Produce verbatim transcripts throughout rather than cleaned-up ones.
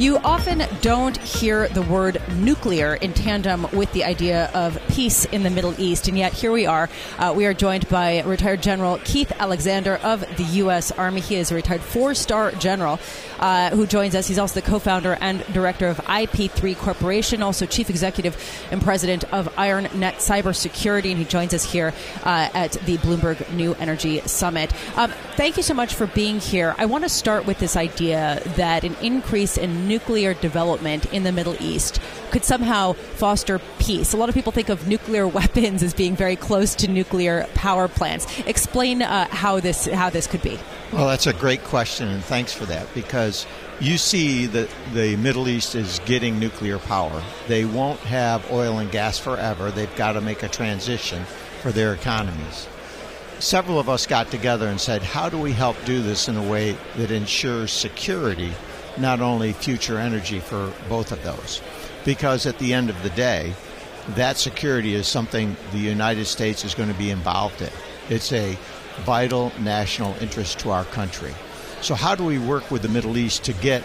You often don't hear the word nuclear in tandem with the idea of peace in the Middle East, and yet here we are. Uh, we are joined by retired General Keith Alexander of the U S. Army. He is a retired four-star general uh, who joins us. He's also the co-founder and director of I P three Corporation, also chief executive and president of IronNet Cybersecurity, and he joins us here uh, at the Bloomberg New Energy Summit. Um, thank you so much for being here. I want to start with this idea that an increase in nuclear development in the Middle East could somehow foster peace. A lot of people think of nuclear weapons as being very close to nuclear power plants. Explain uh, how this how this could be. Well, that's a great question, and thanks for that, because you see that the Middle East is getting nuclear power. They won't have oil and gas forever. They've got to make a transition for their economies. Several of us got together and said, how do we help do this in a way that ensures security, not only future energy for both of those? Because at the end of the day, that security is something the United States is going to be involved in. It's a vital national interest to our country. So how do we work with the Middle East to get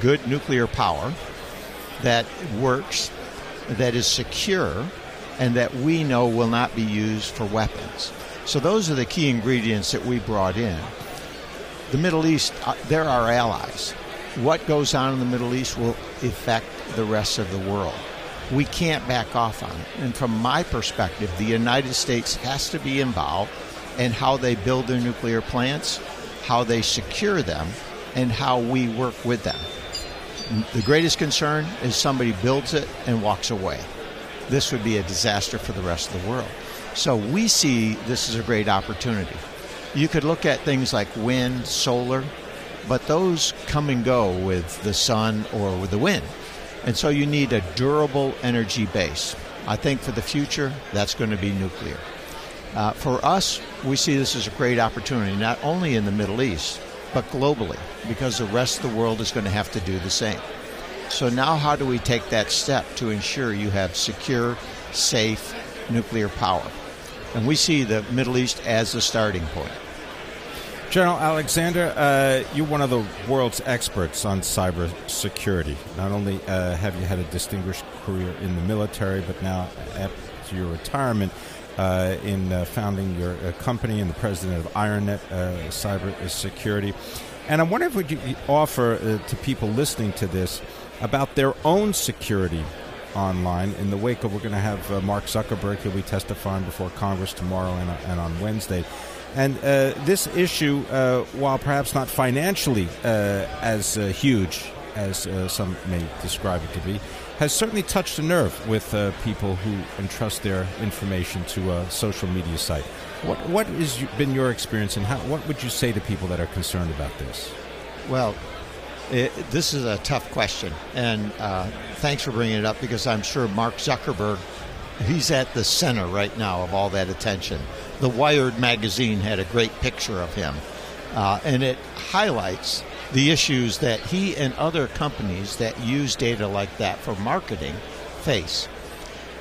good nuclear power that works, that is secure, and that we know will not be used for weapons? So those are the key ingredients that we brought in. The Middle East, they're our allies. What goes on in the Middle East will affect the rest of the world. We can't back off on it. And from my perspective, the United States has to be involved in how they build their nuclear plants, how they secure them, and how we work with them. The greatest concern is somebody builds it and walks away. This would be a disaster for the rest of the world. So we see this as a great opportunity. You could look at things like wind, solar, but those come and go with the sun or with the wind. And so you need a durable energy base. I think for the future, that's going to be nuclear. Uh, for us, we see this as a great opportunity, not only in the Middle East, but globally, because the rest of the world is going to have to do the same. So now how do we take that step to ensure you have secure, safe nuclear power? And we see the Middle East as the starting point. General Alexander, uh, you're one of the world's experts on cybersecurity. Not only uh, have you had a distinguished career in the military, but now after your retirement uh, in uh, founding your uh, company and the president of IronNet uh, Cybersecurity. And I wonder if would you offer uh, to people listening to this about their own security online in the wake of we're going to have uh, Mark Zuckerberg, he'll be testifying before Congress tomorrow and, uh, and on Wednesday. And uh, this issue, uh, while perhaps not financially uh, as uh, huge as uh, some may describe it to be, has certainly touched a nerve with uh, people who entrust their information to a social media site. What what has been your experience, and how, what would you say to people that are concerned about this? Well, it, this is a tough question, and uh, thanks for bringing it up, because I'm sure Mark Zuckerberg, he's at the center right now of all that attention. The Wired magazine had a great picture of him, uh, and it highlights the issues that he and other companies that use data like that for marketing face.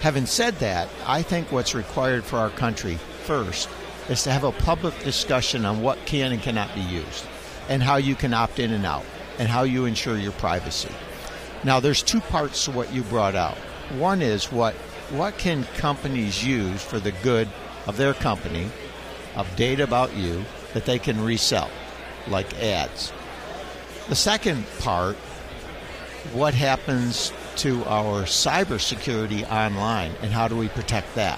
Having said that, I think what's required for our country first is to have a public discussion on what can and cannot be used, and how you can opt in and out, and how you ensure your privacy. Now, there's two parts to what you brought out. One is what What can companies use for the good of their company, of data about you, that they can resell, like ads? The second part, what happens to our cybersecurity online, and how do we protect that?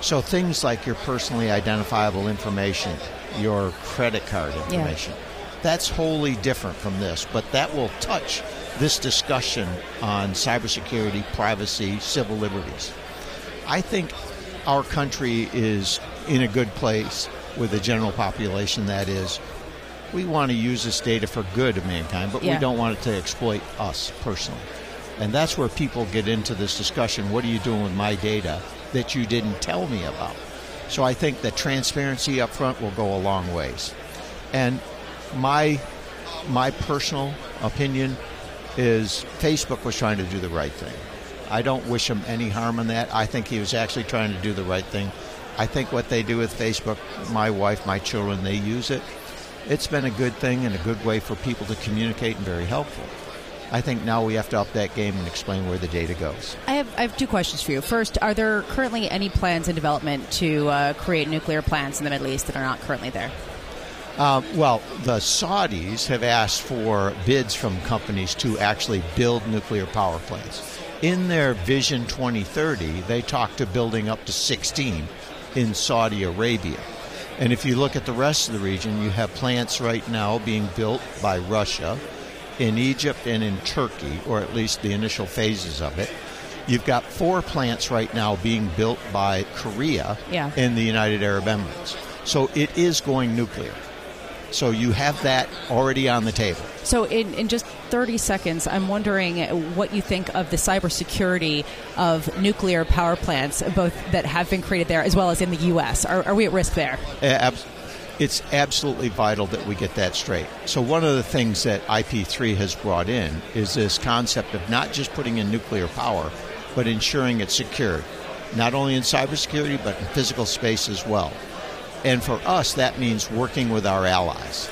So things like your personally identifiable information, your credit card information. Yeah. That's wholly different from this, but that will touch this discussion on cybersecurity, privacy, civil liberties. I think our country is in a good place with the general population. That is, we want to use this data for good of mankind, but yeah. we don't want it to exploit us personally. And that's where people get into this discussion. What are you doing with my data that you didn't tell me about? So I think that transparency up front will go a long ways. And my my personal opinion is Facebook was trying to do the right thing. I don't wish him any harm in that. I think he was actually trying to do the right thing. I think what they do with Facebook, my wife, my children, they use it. It's been a good thing and a good way for people to communicate and very helpful. I think now we have to up that game and explain where the data goes. I have I have two questions for you. First, are there currently any plans in development to uh, create nuclear plants in the Middle East that are not currently there? Uh, well, the Saudis have asked for bids from companies to actually build nuclear power plants. In their Vision twenty thirty, they talked to building up to sixteen in Saudi Arabia. And if you look at the rest of the region, you have plants right now being built by Russia in Egypt and in Turkey, or at least the initial phases of it. You've got four plants right now being built by Korea yeah. and the United Arab Emirates. So it is going nuclear. So you have that already on the table. So in, in just thirty seconds, I'm wondering what you think of the cybersecurity of nuclear power plants, both that have been created there as well as in the U S. Are, are we at risk there? Absolutely. It's absolutely vital that we get that straight. So one of the things that I P three has brought in is this concept of not just putting in nuclear power, but ensuring it's secured, not only in cybersecurity, but in physical space as well. And for us, that means working with our allies.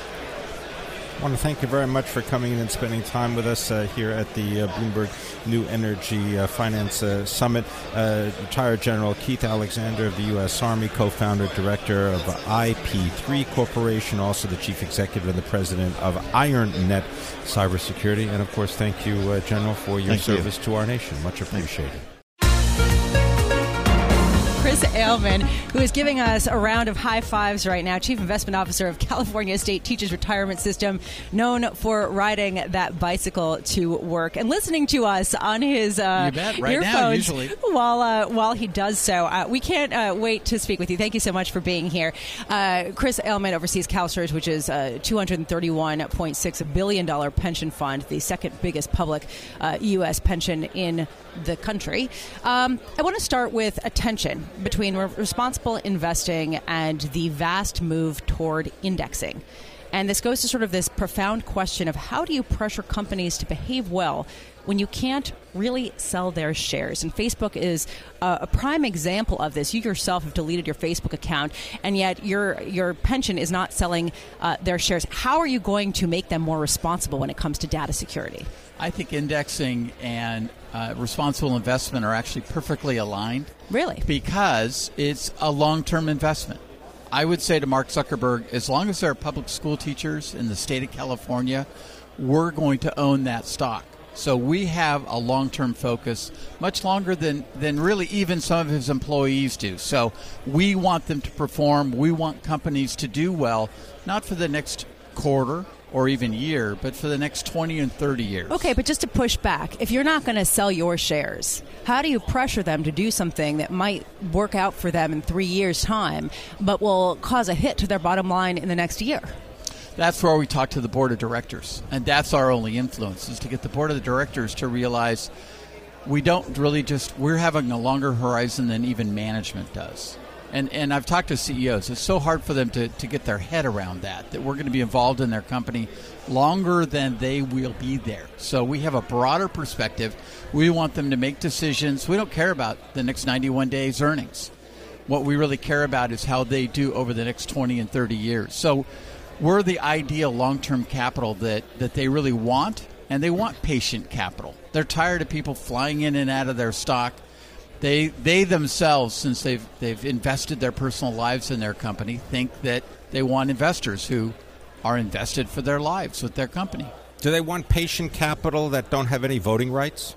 I want to thank you very much for coming in and spending time with us uh, here at the uh, Bloomberg New Energy uh, Finance uh, Summit. Uh, retired General Keith Alexander of the U S Army, co-founder, director of I P three Corporation, also the chief executive and the president of IronNet Cybersecurity. And, of course, thank you, uh, General, for your thank service you. to our nation. Much appreciated. Chris Ailman, who is giving us a round of high fives right now, Chief Investment Officer of California State Teachers Retirement System, known for riding that bicycle to work and listening to us on his uh, you bet. Right earphones now, usually. while uh, while he does so. Uh, we can't uh, wait to speak with you. Thank you so much for being here. Uh, Chris Ailman oversees CalSTRS, which is a two hundred thirty-one point six billion dollars pension fund, the second biggest public uh, U S pension in the country. Um, I want to start with a tension between re- responsible investing and the vast move toward indexing. And this goes to sort of this profound question of how do you pressure companies to behave well when you can't really sell their shares? And Facebook is uh, a prime example of this. You yourself have deleted your Facebook account, and yet your your pension is not selling uh, their shares. How are you going to make them more responsible when it comes to data security? I think indexing and uh, responsible investment are actually perfectly aligned. Really? Because it's a long-term investment. I would say to Mark Zuckerberg, as long as there are public school teachers in the state of California, we're going to own that stock. So we have a long-term focus, much longer than, than really even some of his employees do. So we want them to perform. We want companies to do well, not for the next quarter or even year, but for the next twenty and thirty years. Okay, but just to push back, if you're not going to sell your shares, how do you pressure them to do something that might work out for them in three years' time, but will cause a hit to their bottom line in the next year? That's where we talk to the board of directors, and that's our only influence, is to get the board of the directors to realize we don't really just, we're having a longer horizon than even management does. And and I've talked to C E Os. It's so hard for them to, to get their head around that, that we're going to be involved in their company longer than they will be there. So we have a broader perspective. We want them to make decisions. We don't care about the next ninety-one days earnings. What we really care about is how they do over the next twenty and thirty years. So we're the ideal long-term capital that, that they really want, and they want patient capital. They're tired of people flying in and out of their stock. They they themselves, since they've they've invested their personal lives in their company, think that they want investors who are invested for their lives with their company. Do they want patient capital that don't have any voting rights?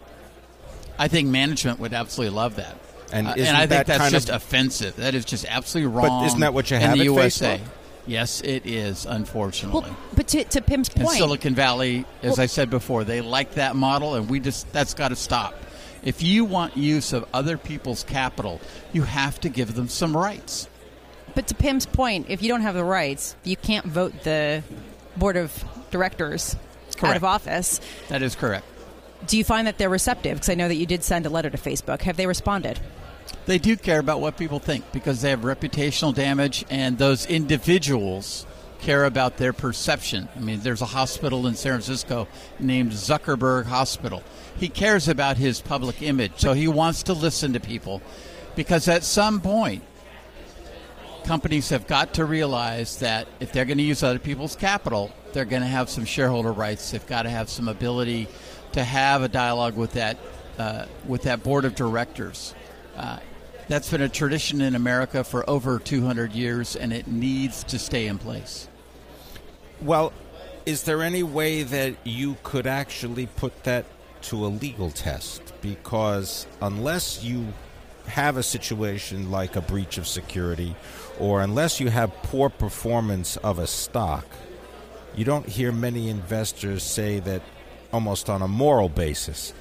I think management would absolutely love that. And, uh, and I that think that's just of, offensive. That is just absolutely wrong. But isn't that what you have in the U S A? Facebook? Yes, it is, unfortunately. Well, but to, to Pim's point. And Silicon Valley, as well, I said before, they like that model, and we just that's got to stop. If you want use of other people's capital, you have to give them some rights. But to Pim's point, if you don't have the rights, you can't vote the board of directors correct. out of office. That is correct. Do you find that they're receptive? Because I know that you did send a letter to Facebook. Have they responded? They do care about what people think because they have reputational damage, and those individuals care about their perception. I mean, there's a hospital in San Francisco named Zuckerberg Hospital. He cares about his public image, so he wants to listen to people, because at some point, companies have got to realize that if they're going to use other people's capital, they're going to have some shareholder rights. They've got to have some ability to have a dialogue with that uh, with that board of directors. Uh, that's been a tradition in America for over two hundred years, and it needs to stay in place. Well, is there any way that you could actually put that to a legal test? Because unless you have a situation like a breach of security, or unless you have poor performance of a stock, you don't hear many investors say that almost on a moral basis,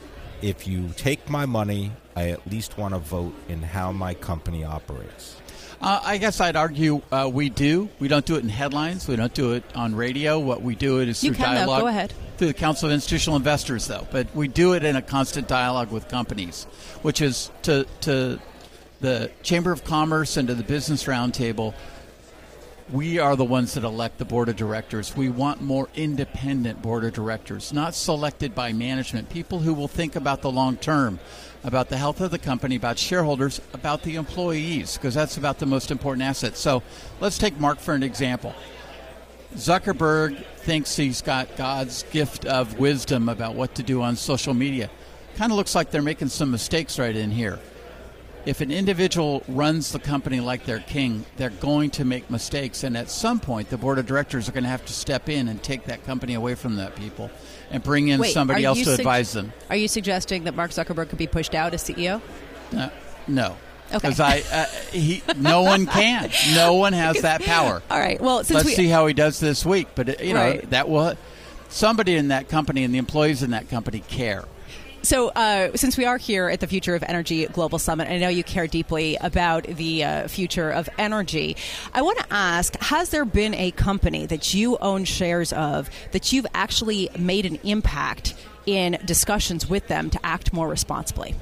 if you take my money, I at least want to vote in how my company operates. Uh, I guess I'd argue uh, we do. We don't do it in headlines. We don't do it on radio. What we do it is through dialogue. Go ahead. Through the Council of Institutional Investors, though. But we do it in a constant dialogue with companies, which is to, to the Chamber of Commerce and to the Business Roundtable. We are the ones that elect the board of directors. We want more independent board of directors, not selected by management, people who will think about the long term, about the health of the company, about shareholders, about the employees, because that's about the most important asset. So let's take Mark for an example. Zuckerberg thinks he's got God's gift of wisdom about what to do on social media. Kind of looks like they're making some mistakes right in here. If an individual runs the company like they're king, they're going to make mistakes. And at some point, the board of directors are going to have to step in and take that company away from that people and bring in Wait, somebody else to su- advise them. Are you suggesting that Mark Zuckerberg could be pushed out as C E O? No. No. Okay. Because I, uh, he, no one can. No one has that power. All right. Well, since Let's we, see how he does this week. But, you know, right. that will, somebody in that company and the employees in that company care. So uh, since we are here at the Future of Energy Global Summit, I know you care deeply about the uh, future of energy. I want to ask, has there been a company that you own shares of that you've actually made an impact in discussions with them to act more responsibly?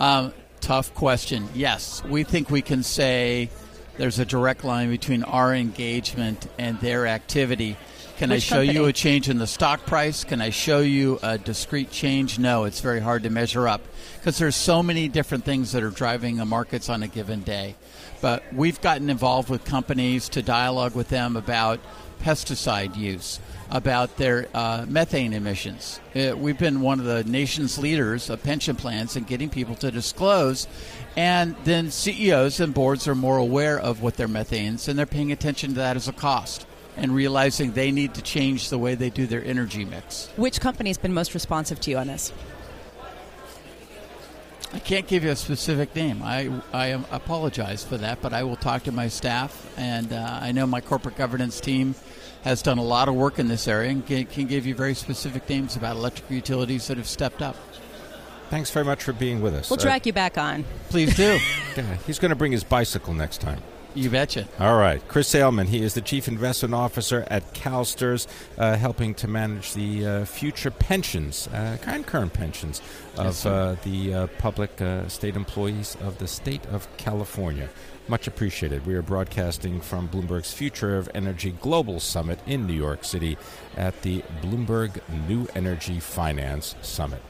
Um, tough question. Yes. We think we can say there's a direct line between our engagement and their activity. Can Which I show company? you a change in the stock price? Can I show you a discrete change? No, it's very hard to measure up because there's so many different things that are driving the markets on a given day. But we've gotten involved with companies to dialogue with them about pesticide use, about their uh, methane emissions. Uh, we've been one of the nation's leaders of pension plans in getting people to disclose, and then C E Os and boards are more aware of what their methane is, and they're paying attention to that as a cost, and realizing they need to change the way they do their energy mix. Which company has been most responsive to you on this? I can't give you a specific name. I, I apologize for that, but I will talk to my staff, and uh, I know my corporate governance team has done a lot of work in this area and can, can give you very specific names about electric utilities that have stepped up. Thanks very much for being with us. We'll drag uh, you back on. Please do. Yeah, he's going to bring his bicycle next time. You betcha. All right. Chris Ailman, he is the Chief Investment Officer at CalSTRS, uh, helping to manage the uh, future pensions, uh, and current pensions of yes, uh, the uh, public uh, state employees of the state of California. Much appreciated. We are broadcasting from Bloomberg's Future of Energy Global Summit in New York City at the Bloomberg New Energy Finance Summit.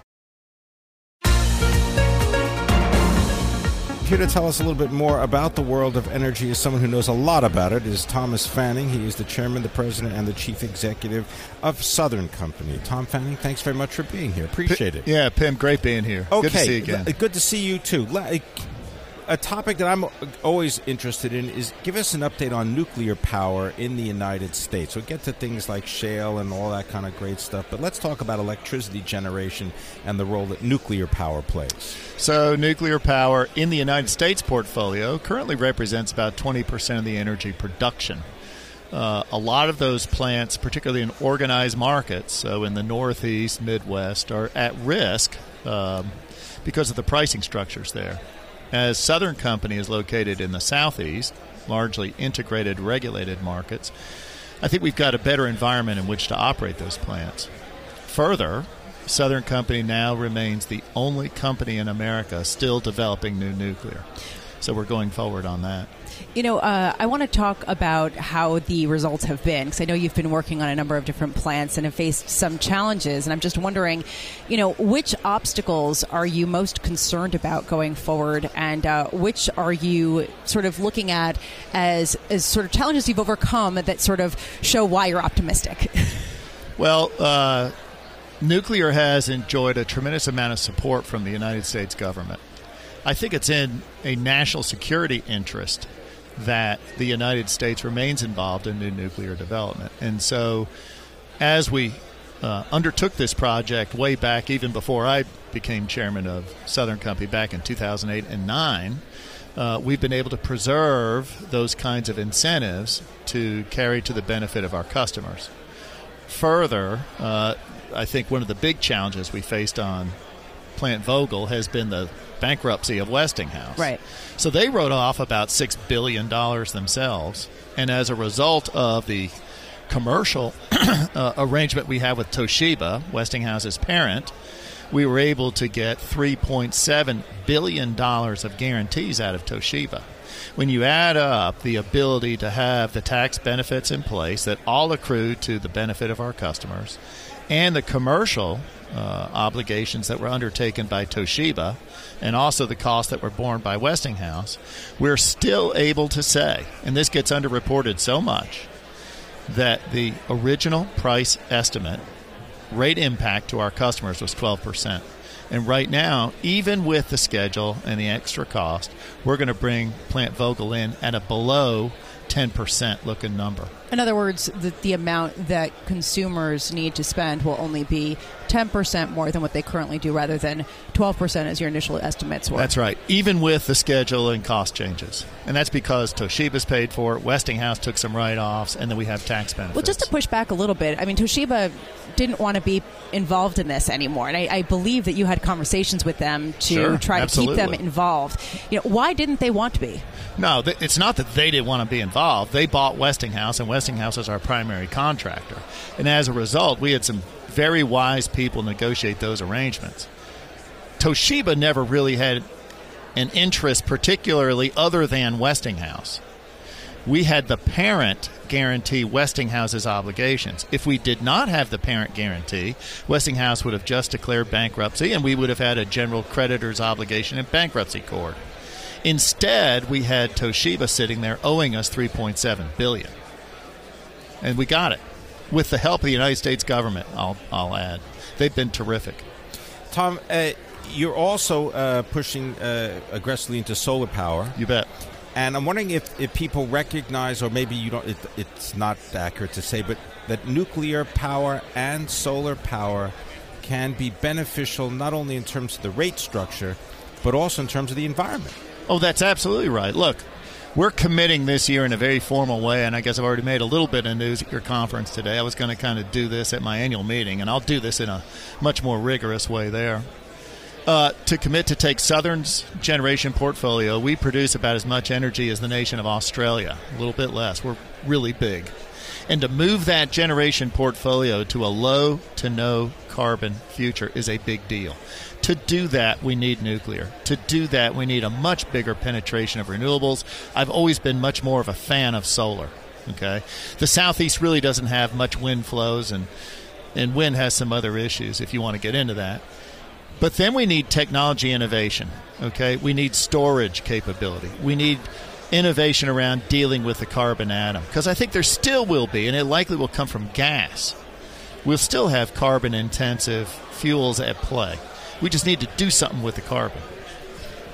Here to tell us a little bit more about the world of energy is someone who knows a lot about it, is Thomas Fanning. He is the chairman, the president, and the chief executive of Southern Company. Tom Fanning, thanks very much for being here. Appreciate it. Yeah, Pim, great being here. Okay. Good to see you again. Good to see you, too. A topic that I'm always interested in is give us an update on nuclear power in the United States. We'll get to things like shale and all that kind of great stuff, but let's talk about electricity generation and the role that nuclear power plays. So nuclear power in the United States portfolio currently represents about twenty percent of the energy production. Uh, a lot of those plants, particularly in organized markets, so in the Northeast, Midwest, are at risk um, because of the pricing structures there. As Southern Company is located in the Southeast, largely integrated, regulated markets, I think we've got a better environment in which to operate those plants. Further, Southern Company now remains the only company in America still developing new nuclear. So we're going forward on that. You know, uh, I want to talk about how the results have been, because I know you've been working on a number of different plants and have faced some challenges. And I'm just wondering, you know, which obstacles are you most concerned about going forward, and uh, which are you sort of looking at as, as sort of challenges you've overcome that sort of show why you're optimistic? Well, uh, nuclear has enjoyed a tremendous amount of support from the United States government. I think it's in a national security interest that the United States remains involved in new nuclear development. And so as we uh, undertook this project way back, even before I became chairman of Southern Company back in two thousand eight and nine, uh, we've been able to preserve those kinds of incentives to carry to the benefit of our customers. Further, uh, I think one of the big challenges we faced on Plant Vogtle has been the bankruptcy of Westinghouse. Right. So they wrote off about six billion dollars themselves. And as a result of the commercial uh, arrangement we have with Toshiba, Westinghouse's parent, we were able to get three point seven billion dollars of guarantees out of Toshiba. When you add up the ability to have the tax benefits in place that all accrue to the benefit of our customers and the commercial Uh, obligations that were undertaken by Toshiba and also the costs that were borne by Westinghouse, we're still able to say, and this gets underreported so much, that the original price estimate rate impact to our customers was twelve percent. And right now, even with the schedule and the extra cost, we're going to bring Plant Vogtle in at a below ten percent looking number. In other words, the, the amount that consumers need to spend will only be ten percent more than what they currently do, rather than twelve percent as your initial estimates were. That's right, even with the schedule and cost changes. And that's because Toshiba's paid for it, Westinghouse took some write-offs, and then we have tax benefits. Well, just to push back a little bit, I mean, Toshiba didn't want to be involved in this anymore. And I, I believe that you had conversations with them to sure, try absolutely. to keep them involved. You know, why didn't they want to be? No, th- it's not that they didn't want to be involved. They bought Westinghouse, and Westinghouse is our primary contractor. And as a result, we had some very wise people negotiate those arrangements. Toshiba never really had an interest particularly other than Westinghouse. We had the parent guarantee Westinghouse's obligations. If we did not have the parent guarantee, Westinghouse would have just declared bankruptcy, and we would have had a general creditor's obligation in bankruptcy court. Instead, we had Toshiba sitting there owing us three point seven billion dollars, and we got it with the help of the United States government. I'll, I'll add, they've been terrific. Tom, uh, you're also uh, pushing uh, aggressively into solar power. You bet. And I'm wondering if, if people recognize, or maybe you don't, it, it's not accurate to say, but that nuclear power and solar power can be beneficial not only in terms of the rate structure, but also in terms of the environment. Oh, that's absolutely right. Look, we're committing this year in a very formal way, and I guess I've already made a little bit of news at your conference today. I was going to kind of do this at my annual meeting, and I'll do this in a much more rigorous way there. Uh, to commit to take Southern's generation portfolio, we produce about as much energy as the nation of Australia, a little bit less. We're really big. And to move that generation portfolio to a low to no carbon future is a big deal. To do that, we need nuclear. To do that, we need a much bigger penetration of renewables. I've always been much more of a fan of solar. Okay, the Southeast really doesn't have much wind flows, and, and wind has some other issues if you want to get into that. But then we need technology innovation, okay? We need storage capability. We need innovation around dealing with the carbon atom, because I think there still will be, and it likely will come from gas. We'll still have carbon-intensive fuels at play. We just need to do something with the carbon.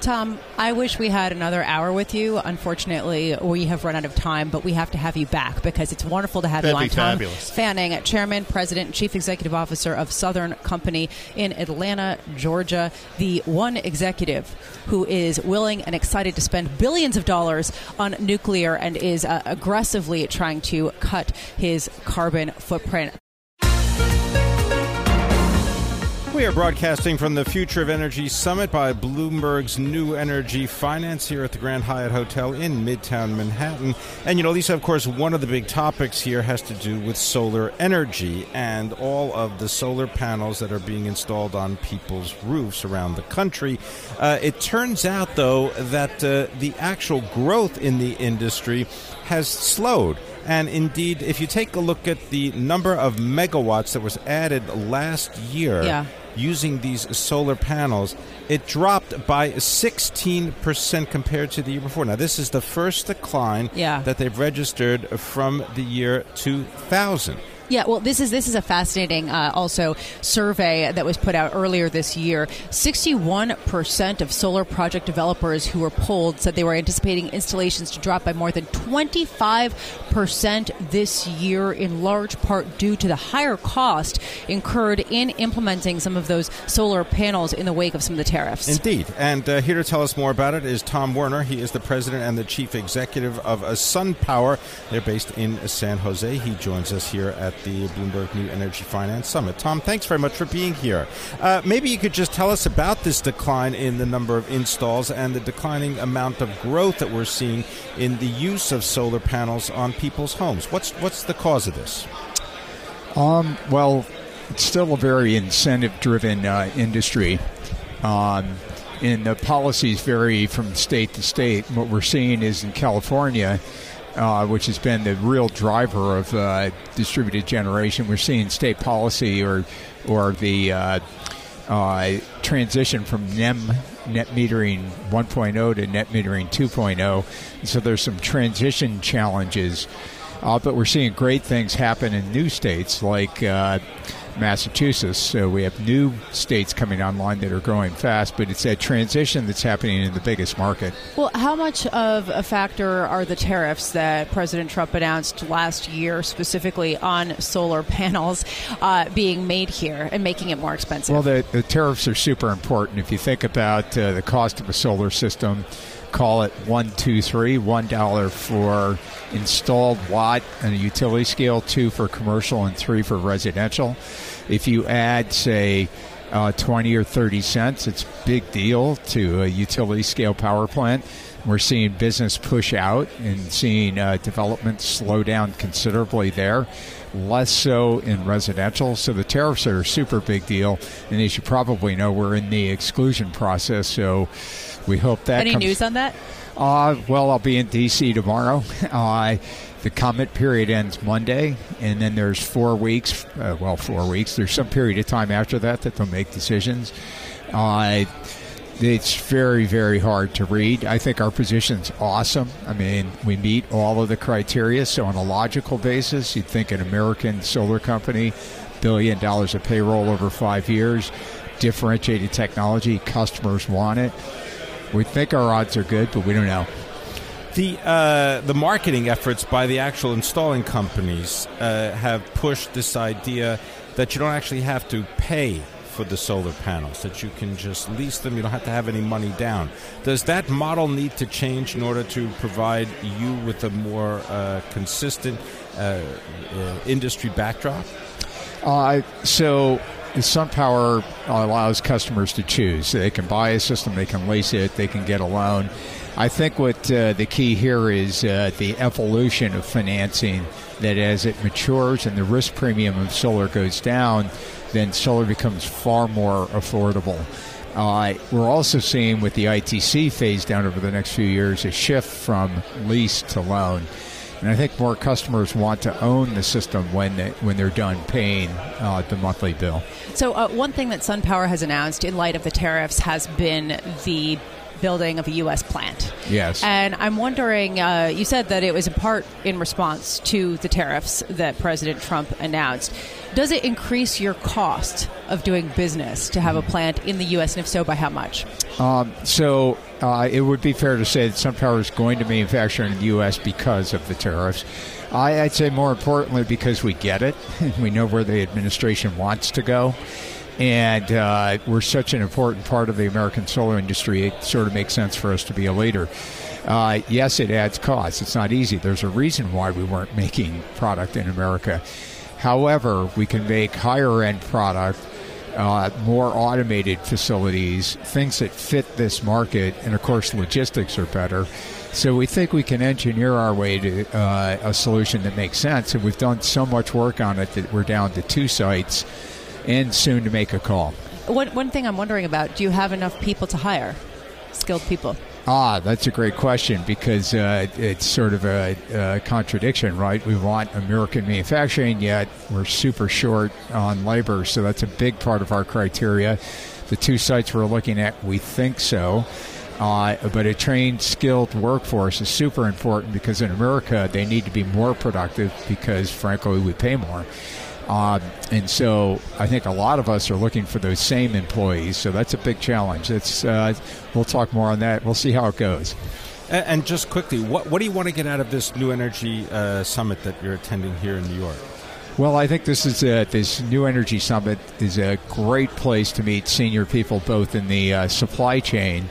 Tom, I wish we had another hour with you. Unfortunately, we have run out of time, but we have to have you back because it's wonderful to have That'd you on. Tom fabulous. Fanning, Chairman, President, and Chief Executive Officer of Southern Company in Atlanta, Georgia, the one executive who is willing and excited to spend billions of dollars on nuclear and is uh, aggressively trying to cut his carbon footprint. We are broadcasting from the Future of Energy Summit by Bloomberg's New Energy Finance here at the Grand Hyatt Hotel in Midtown Manhattan. And, you know, Lisa, of course, one of the big topics here has to do with solar energy and all of the solar panels that are being installed on people's roofs around the country. Uh, it turns out, though, that uh, the actual growth in the industry has slowed. And indeed, if you take a look at the number of megawatts that was added last year yeah. using these solar panels, it dropped by sixteen percent compared to the year before. Now, this is the first decline yeah. that they've registered from the year two thousand. Yeah, well, this is this is a fascinating uh, also survey that was put out earlier this year. sixty-one percent of solar project developers who were polled said they were anticipating installations to drop by more than twenty-five percent this year, in large part due to the higher cost incurred in implementing some of those solar panels in the wake of some of the tariffs. Indeed. And uh, here to tell us more about it is Tom Werner. He is the president and the chief executive of uh, SunPower. They're based in San Jose. He joins us here at the Bloomberg New Energy Finance Summit. Tom, thanks very much for being here. Uh, maybe you could just tell us about this decline in the number of installs and the declining amount of growth that we're seeing in the use of solar panels on people's homes. What's what's the cause of this? Um, well, it's still a very incentive-driven uh, industry. Um, and the policies vary from state to state. What we're seeing is in California, Uh, which has been the real driver of uh, distributed generation. We're seeing state policy or or the uh, uh, transition from NEM, net metering one point oh to net metering two point oh. And so there's some transition challenges. Uh, but we're seeing great things happen in new states like uh, Massachusetts. So we have new states coming online that are growing fast, but it's that transition that's happening in the biggest market. Well, how much of a factor are the tariffs that President Trump announced last year, specifically on solar panels, uh, being made here and making it more expensive? Well, the, the tariffs are super important. If you think about uh, the cost of a solar system, call it one, two, three, one dollar for installed watt on a utility scale, two for commercial, and three for residential. If you add, say, uh, twenty or thirty cents, it's a big deal to a utility scale power plant. We're seeing business push out and seeing uh, development slow down considerably there. Less so in residential. So the tariffs are a super big deal. And as you probably know, we're in the exclusion process. So we hope that Any comes. news on that? Uh, well, I'll be in D C tomorrow. Uh, the comment period ends Monday. And then there's four weeks. Uh, well, four weeks. There's some period of time after that that they'll make decisions. Uh, it's very, very hard to read. I think our position's awesome. I mean, we meet all of the criteria. So on a logical basis, you'd think an American solar company, billion dollars of payroll over five years, differentiated technology, customers want it. We think our odds are good, but we don't know. The uh, the marketing efforts by the actual installing companies uh, have pushed this idea that you don't actually have to pay for the solar panels, that you can just lease them. You don't have to have any money down. Does that model need to change in order to provide you with a more uh, consistent uh, uh, industry backdrop? Uh, so SunPower allows customers to choose. They can buy a system, they can lease it, they can get a loan. I think what uh, the key here is uh, the evolution of financing, that as it matures and the risk premium of solar goes down, then solar becomes far more affordable. Uh, we're also seeing with the I T C phase down over the next few years a shift from lease to loan. And I think more customers want to own the system when they, when they're done paying uh, the monthly bill. So uh, one thing that SunPower has announced in light of the tariffs has been the building of a U S plant. Yes. And I'm wondering, uh, you said that it was in part in response to the tariffs that President Trump announced. Does it increase your cost of doing business to have a plant in the U S? And if so, by how much? Um, so uh, it would be fair to say that SunPower is going to manufacture in the U S because of the tariffs. I, I'd say more importantly because we get it. We know where the administration wants to go. And uh, we're such an important part of the American solar industry, it sort of makes sense for us to be a leader. Uh, yes, it adds costs. It's not easy. There's a reason why we weren't making product in America. However, we can make higher-end product uh, more automated facilities, things that fit this market, and of course logistics are better. So we think we can engineer our way to uh, a solution that makes sense, and we've done so much work on it that we're down to two sites and soon to make a call. One, one thing I'm wondering about, do you have enough people to hire, skilled people? Ah, that's a great question, because uh, it's sort of a, a contradiction, right? We want American manufacturing, yet we're super short on labor, so that's a big part of our criteria. The two sites we're looking at, we think so. Uh, but a trained, skilled workforce is super important, because in America they need to be more productive because, frankly, we pay more. Uh, and so I think a lot of us are looking for those same employees. So that's a big challenge. It's, uh, we'll talk more on that. We'll see how it goes. And, and just quickly, what, what do you want to get out of this new energy uh, summit that you're attending here in New York? Well, I think this is a, this New Energy Summit is a great place to meet senior people, both in the uh, supply chain.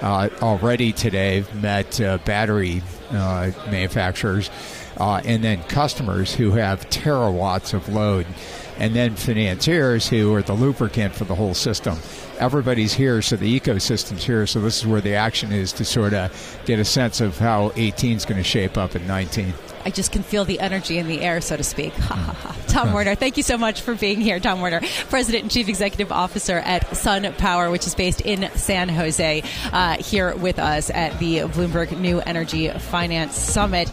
Uh, already today, I've met uh, battery uh, manufacturers uh, and then customers who have terawatts of load, and then financiers who are the lubricant for the whole system. Everybody's here, so the ecosystem's here, so this is where the action is to sort of get a sense of how eighteen is going to shape up in nineteen. I just can feel the energy in the air, so to speak. Tom Werner, thank you so much for being here. Tom Werner, President and Chief Executive Officer at SunPower, which is based in San Jose, uh, here with us at the Bloomberg New Energy Finance Summit.